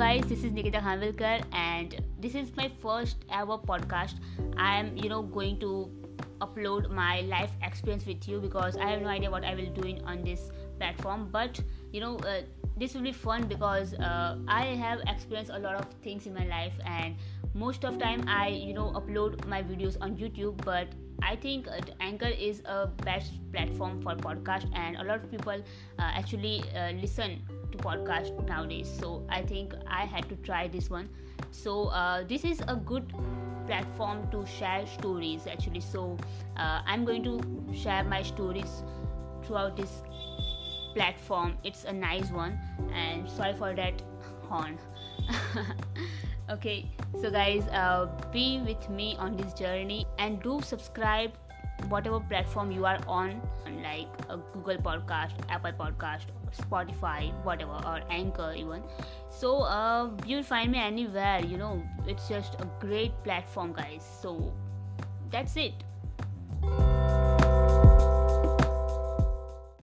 guys, this is Nikita Hanvilkar and this is my first ever podcast. I am, going to upload my life experience with you because I have no idea what I will do on this platform. But, this will be fun because I have experienced a lot of things in my life, and most of time I, upload my videos on YouTube, but I think Anchor is a best platform for podcast, and a lot of people actually listen to podcast nowadays. So I think I had to try this one. So this is a good platform to share stories actually. So I'm going to share my stories throughout this platform. It's a nice one, and sorry for that horn. Okay, so guys, be with me on this journey, and do subscribe whatever platform you are on, like Google Podcast, Apple Podcast, Spotify, whatever, or Anchor even. So you'll find me anywhere, it's just a great platform, guys. So that's it.